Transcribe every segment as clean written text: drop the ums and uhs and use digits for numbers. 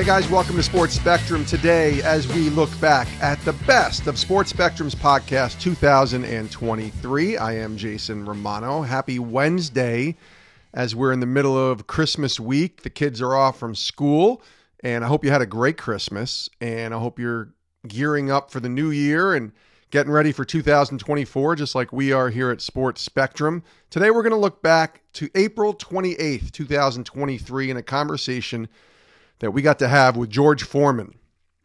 Hey guys, welcome to Sports Spectrum. Today, as we look back at the best of Sports Spectrum's podcast 2023, I am Jason Romano. Happy Wednesday, as we're in the middle of Christmas week. The kids are off from school, and I hope you had a great Christmas, and I hope you're gearing up for the new year and getting ready for 2024, just like we are here at Sports Spectrum. Today, we're going to look back to April 28th, 2023, in a conversation that we got to have with George Foreman.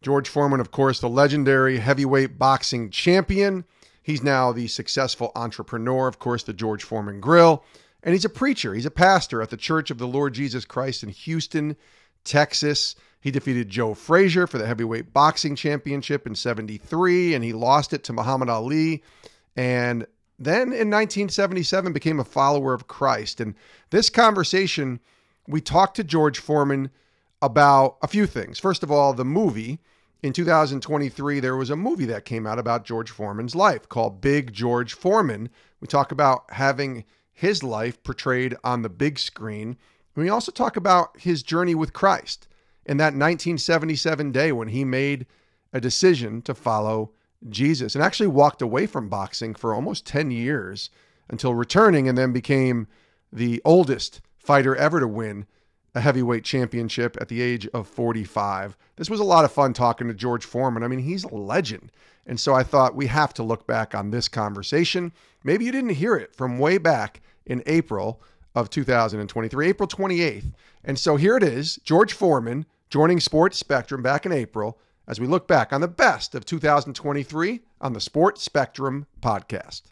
George Foreman, of course, the legendary heavyweight boxing champion. He's now the successful entrepreneur, of course, the George Foreman Grill. And he's a preacher. He's a pastor at the Church of the Lord Jesus Christ in Houston, Texas. He defeated Joe Frazier for the heavyweight boxing championship in 1973, and he lost it to Muhammad Ali. And then in 1977 became a follower of Christ. And this conversation, we talked to George Foreman about a few things. First of all, the movie. In 2023, there was a movie that came out about George Foreman's life called Big George Foreman. We talk about having his life portrayed on the big screen. And we also talk about his journey with Christ. In that 1977 day when he made a decision to follow Jesus and actually walked away from boxing for almost 10 years until returning and then became the oldest fighter ever to win a heavyweight championship at the age of 45. This was a lot of fun talking to George Foreman. I mean, he's a legend. And so I thought we have to look back on this conversation. Maybe you didn't hear it from way back in April of 2023, April 28th. And so here it is, George Foreman, joining Sports Spectrum back in April as we look back on the best of 2023 on the Sports Spectrum podcast.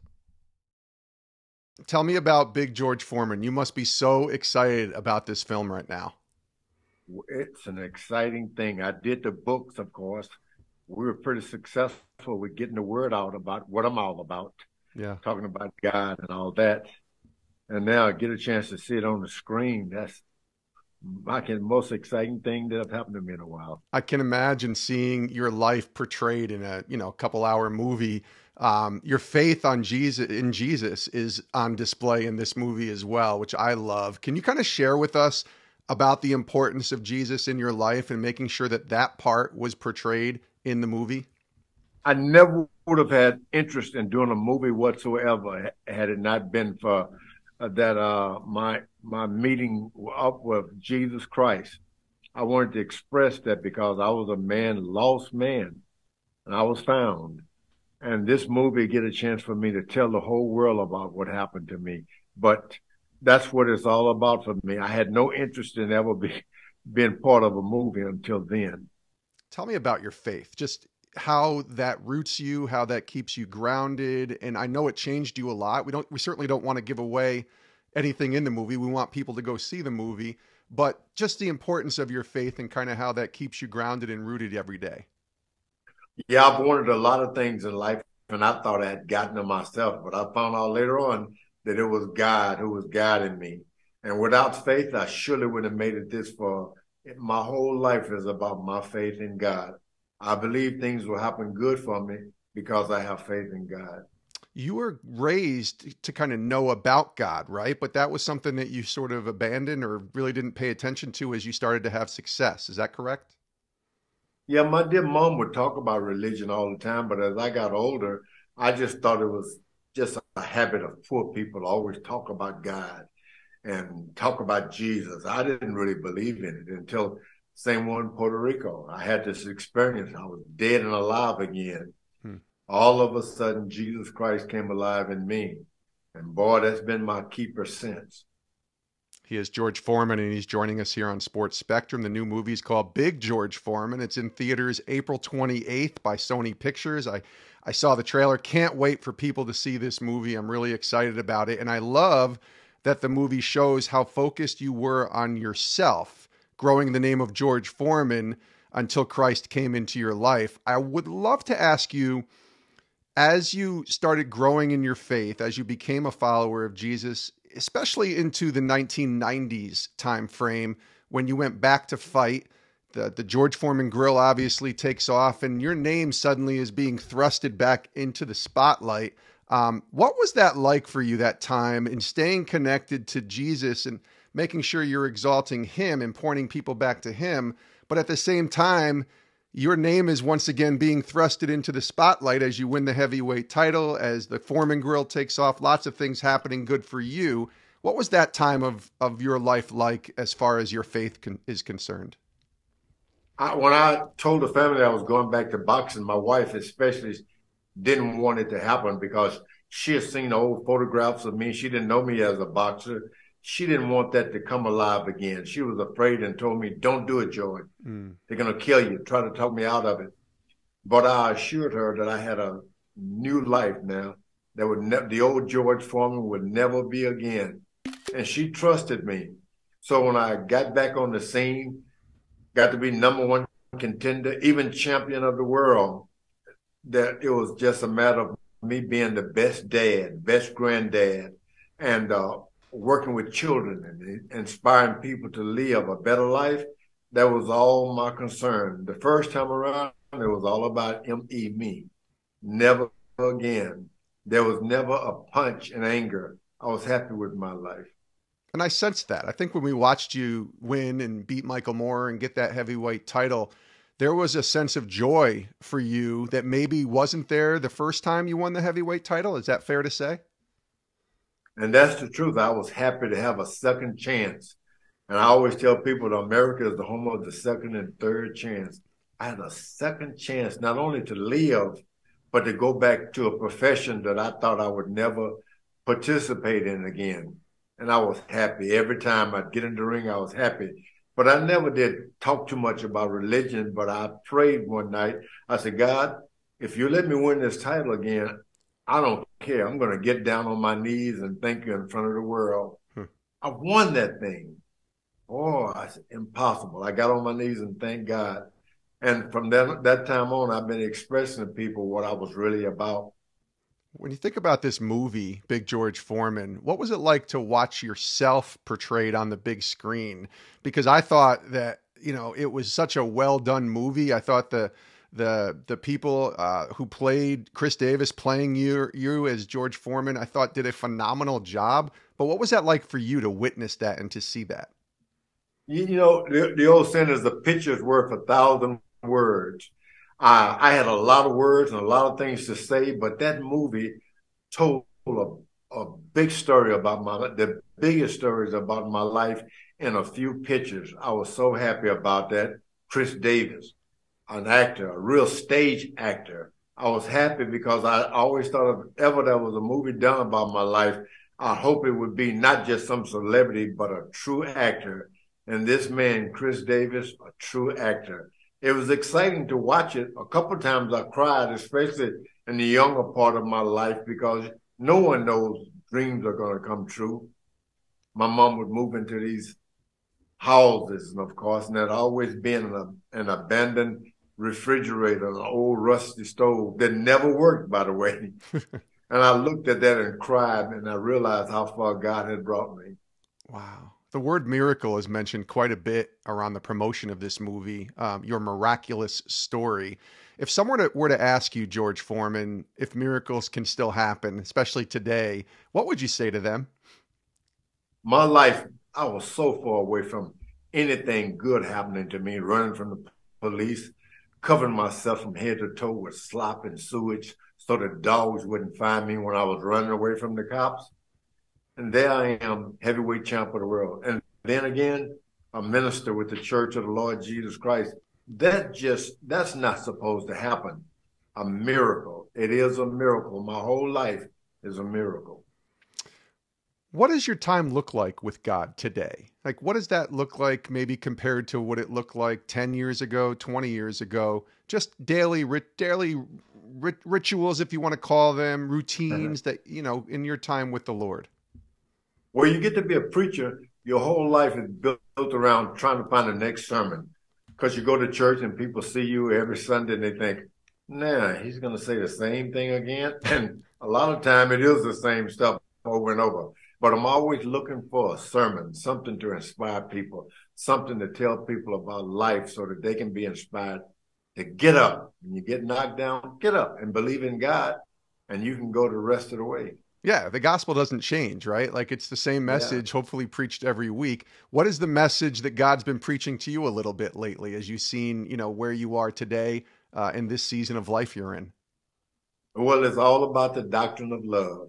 Tell me about Big George Foreman. You must be so excited about this film right now. It's an exciting thing. I did the books, of course. We were pretty successful with getting the word out about what I'm all about. Yeah. Talking about God and all that. And now I get a chance to see it on the screen. That's the most exciting thing that have happened to me in a while. I can imagine seeing your life portrayed in a couple hour movie. Your faith in Jesus is on display in this movie as well, which I love. Can you kind of share with us about the importance of Jesus in your life and making sure that that part was portrayed in the movie? I never would have had interest in doing a movie whatsoever had it not been for that my meeting up with Jesus Christ. I wanted to express that because I was a lost man, and I was found. And this movie get a chance for me to tell the whole world about what happened to me. But that's what it's all about for me. I had no interest in ever being part of a movie until then. Tell me about your faith, just how that roots you, how that keeps you grounded. And I know it changed you a lot. We certainly don't want to give away anything in the movie. We want people to go see the movie, but just the importance of your faith and kind of how that keeps you grounded and rooted every day. Yeah, I've wanted a lot of things in life, and I thought I had gotten them myself, but I found out later on that it was God who was guiding me. And without faith, I surely would have made it this far. My whole life is about my faith in God. I believe things will happen good for me because I have faith in God. You were raised to kind of know about God, right? But that was something that you sort of abandoned or really didn't pay attention to as you started to have success. Is that correct? Yeah, my dear mom would talk about religion all the time, but as I got older, I just thought it was just a habit of poor people to always talk about God and talk about Jesus. I didn't really believe in it until San Juan, Puerto Rico. I had this experience. I was dead and alive again. All of a sudden, Jesus Christ came alive in me. And boy, that's been my keeper since. He is George Foreman, and he's joining us here on Sports Spectrum. The new movie is called Big George Foreman. It's in theaters April 28th by Sony Pictures. I saw the trailer. Can't wait for people to see this movie. I'm really excited about it. And I love that the movie shows how focused you were on yourself, growing the name of George Foreman until Christ came into your life. I would love to ask you, as you started growing in your faith, as you became a follower of Jesus, especially into the 1990s time frame when you went back to fight, the George Foreman Grill obviously takes off and your name suddenly is being thrusted back into the spotlight. What was that like for you that time in staying connected to Jesus and making sure you're exalting him and pointing people back to him But at the same time, your name is once again being thrusted into the spotlight as you win the heavyweight title, as the Foreman Grill takes off, lots of things happening good for you. What was that time of your life like as far as your faith is concerned? When I told the family I was going back to boxing, my wife especially didn't want it to happen because she had seen old photographs of me. She didn't know me as a boxer. She didn't want that to come alive again. She was afraid and told me, "Don't do it, George. They're going to kill you. Try to talk me out of it." But I assured her that I had a new life now. That would the old George Foreman would never be again. And she trusted me. So when I got back on the scene, got to be #1 contender, even champion of the world, that it was just a matter of me being the best dad, best granddad, and working with children and inspiring people to live a better life. That was all my concern. The first time around, it was all about me. Never again. There was never a punch in anger. I was happy with my life. And I sensed that. I think when we watched you win and beat Michael Moorer and get that heavyweight title, there was a sense of joy for you that maybe wasn't there the first time you won the heavyweight title. Is that fair to say? And that's the truth. I was happy to have a second chance. And I always tell people that America is the home of the second and third chance. I had a second chance, not only to live, but to go back to a profession that I thought I would never participate in again. And I was happy. Every time I'd get in the ring, I was happy. But I never did talk too much about religion, but I prayed one night. I said, "God, if you let me win this title again, I don't care. I'm going to get down on my knees and thank you in front of the world." I won that thing. Oh, I said, impossible. I got on my knees and thanked God. And from that time on, I've been expressing to people what I was really about. When you think about this movie, Big George Foreman, what was it like to watch yourself portrayed on the big screen? Because I thought that, you know, it was such a well-done movie. I thought the people who played Chris Davis playing you as George Foreman, I thought did a phenomenal job. But what was that like for you to witness that and to see that? You know, the old saying is, the picture's worth 1,000 words. I had a lot of words and a lot of things to say, but that movie told a big story about the biggest stories about my life in a few pictures. I was so happy about that. Chris Davis, an actor, a real stage actor. I was happy because I always thought if ever there was a movie done about my life, I hope it would be not just some celebrity, but a true actor. And this man, Chris Davis, a true actor. It was exciting to watch it. A couple of times I cried, especially in the younger part of my life, because no one knows dreams are going to come true. My mom would move into these houses, and of course, and there'd always been an abandoned refrigerator, an old rusty stove that never worked, by the way. And I looked at that and cried, and I realized how far God had brought me. Wow. The word miracle is mentioned quite a bit around the promotion of this movie, your miraculous story. If someone were to ask you, George Foreman, if miracles can still happen, especially today, what would you say to them? My life, I was so far away from anything good happening to me, running from the police, covering myself from head to toe with slop and sewage so the dogs wouldn't find me when I was running away from the cops. And there I am, heavyweight champ of the world. And then again, a minister with the Church of the Lord Jesus Christ. That's not supposed to happen. A miracle. It is a miracle. My whole life is a miracle. What does your time look like with God today? Like, what does that look like maybe compared to what it looked like 10 years ago, 20 years ago? Just daily rituals, if you want to call them, routines that, you know, in your time with the Lord. Well, you get to be a preacher, your whole life is built around trying to find the next sermon. Because you go to church and people see you every Sunday and they think, nah, he's going to say the same thing again. And a lot of time it is the same stuff over and over. But I'm always looking for a sermon, something to inspire people, something to tell people about life so that they can be inspired to get up. When you get knocked down, get up and believe in God, and you can go the rest of the way. Yeah, the gospel doesn't change, right? Like, it's the same message, hopefully preached every week. What is the message that God's been preaching to you a little bit lately, as you've seen, you know, where you are today in this season of life you're in? Well, it's all about the doctrine of love.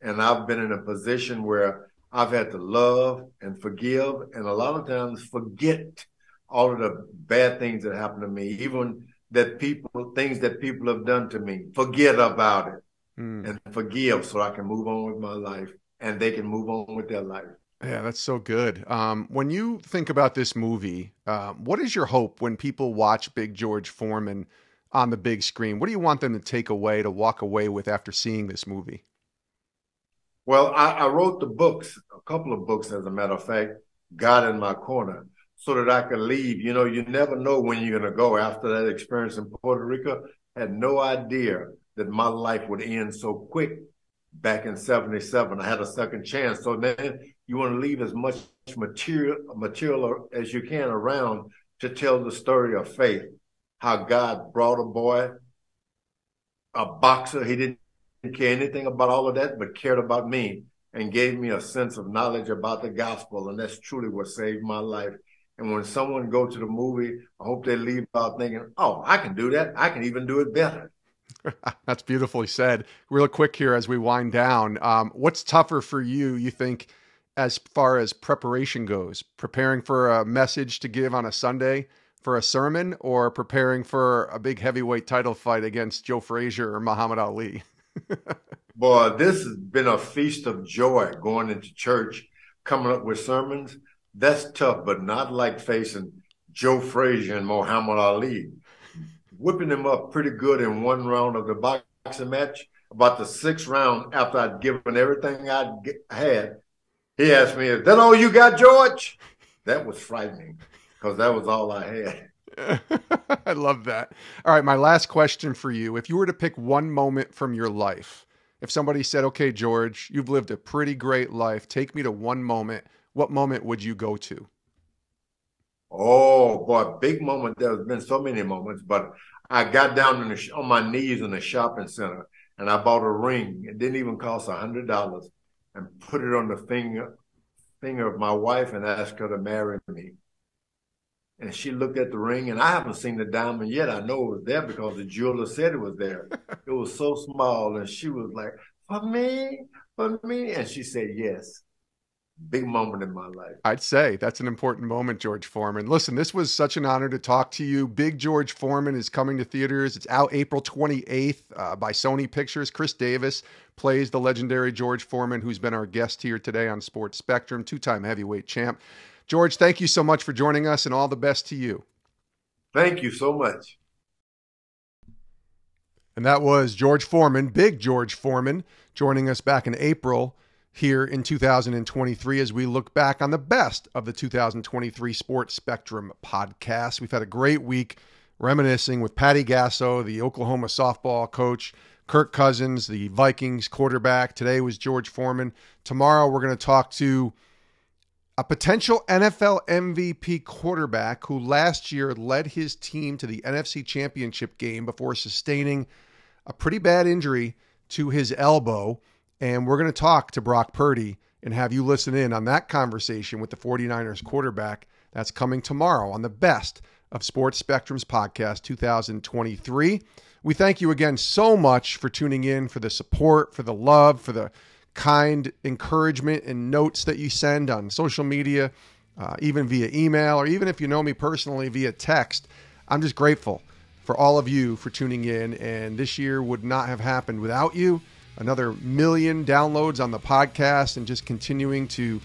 And I've been in a position where I've had to love and forgive, and a lot of times forget all of the bad things that happened to me, even that things that people have done to me. Forget about it. And forgive so I can move on with my life and they can move on with their life. Yeah, that's so good. When you think about this movie, what is your hope when people watch Big George Foreman on the big screen? What do you want them to take away, to walk away with after seeing this movie? Well, I wrote the books, a couple of books, as a matter of fact, God in My Corner, so that I could leave. You know, you never know when you're going to go. After that experience in Puerto Rico, I had no idea that my life would end so quick. Back in 77, I had a second chance. So then you want to leave as much material as you can around to tell the story of faith, how God brought a boy, a boxer. He didn't care anything about all of that, but cared about me and gave me a sense of knowledge about the gospel. And that's truly what saved my life. And when someone goes to the movie, I hope they leave out thinking, oh, I can do that. I can even do it better. That's beautifully said. Real quick here as we wind down, what's tougher for you, you think, as far as preparation goes? Preparing for a message to give on a Sunday for a sermon, or preparing for a big heavyweight title fight against Joe Frazier or Muhammad Ali? Boy, this has been a feast of joy, going into church, coming up with sermons. That's tough, but not like facing Joe Frazier and Muhammad Ali. Whipping him up pretty good in one round of the boxing match. About the sixth round, after I'd given everything I had, he asked me, "Is that all you got, George?" That was frightening, because that was all I had. I love that. All right, my last question for you. If you were to pick one moment from your life, if somebody said, "Okay, George, you've lived a pretty great life. Take me to one moment," what moment would you go to? Oh, boy, big moment. There's been so many moments, but I got down on my knees in the shopping center, and I bought a ring. It didn't even cost $100, and put it on the finger of my wife and asked her to marry me. And she looked at the ring, and I haven't seen the diamond yet. I know it was there because the jeweler said it was there. It was so small, and she was like, for me? And she said yes. Big moment in my life. I'd say that's an important moment, George Foreman. Listen, this was such an honor to talk to you. Big George Foreman is coming to theaters. It's out April 28th by Sony Pictures. Chris Davis plays the legendary George Foreman, who's been our guest here today on Sports Spectrum, two-time heavyweight champ. George, thank you so much for joining us, and all the best to you. Thank you so much. And that was George Foreman, Big George Foreman, joining us back in April here in 2023, as we look back on the best of the 2023 Sports Spectrum podcast. We've had a great week reminiscing with Patty Gasso, the Oklahoma softball coach, Kirk Cousins, the Vikings quarterback. Today was George Foreman. Tomorrow we're going to talk to a potential NFL MVP quarterback who last year led his team to the NFC Championship game before sustaining a pretty bad injury to his elbow. And we're going to talk to Brock Purdy and have you listen in on that conversation with the 49ers quarterback. That's coming tomorrow on the Best of Sports Spectrum's podcast 2023. We thank you again so much for tuning in, for the support, for the love, for the kind encouragement and notes that you send on social media, even via email, or even if you know me personally via text. I'm just grateful for all of you for tuning in. And this year would not have happened without you. Another 1 million downloads on the podcast, and just continuing to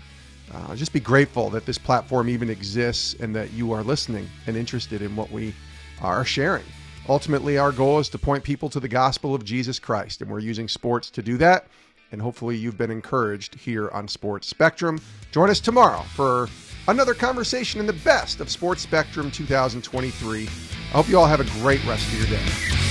just be grateful that this platform even exists and that you are listening and interested in what we are sharing. Ultimately, our goal is to point people to the gospel of Jesus Christ, and we're using sports to do that. And hopefully you've been encouraged here on Sports Spectrum. Join us tomorrow for another conversation in the Best of Sports Spectrum 2023. I hope you all have a great rest of your day.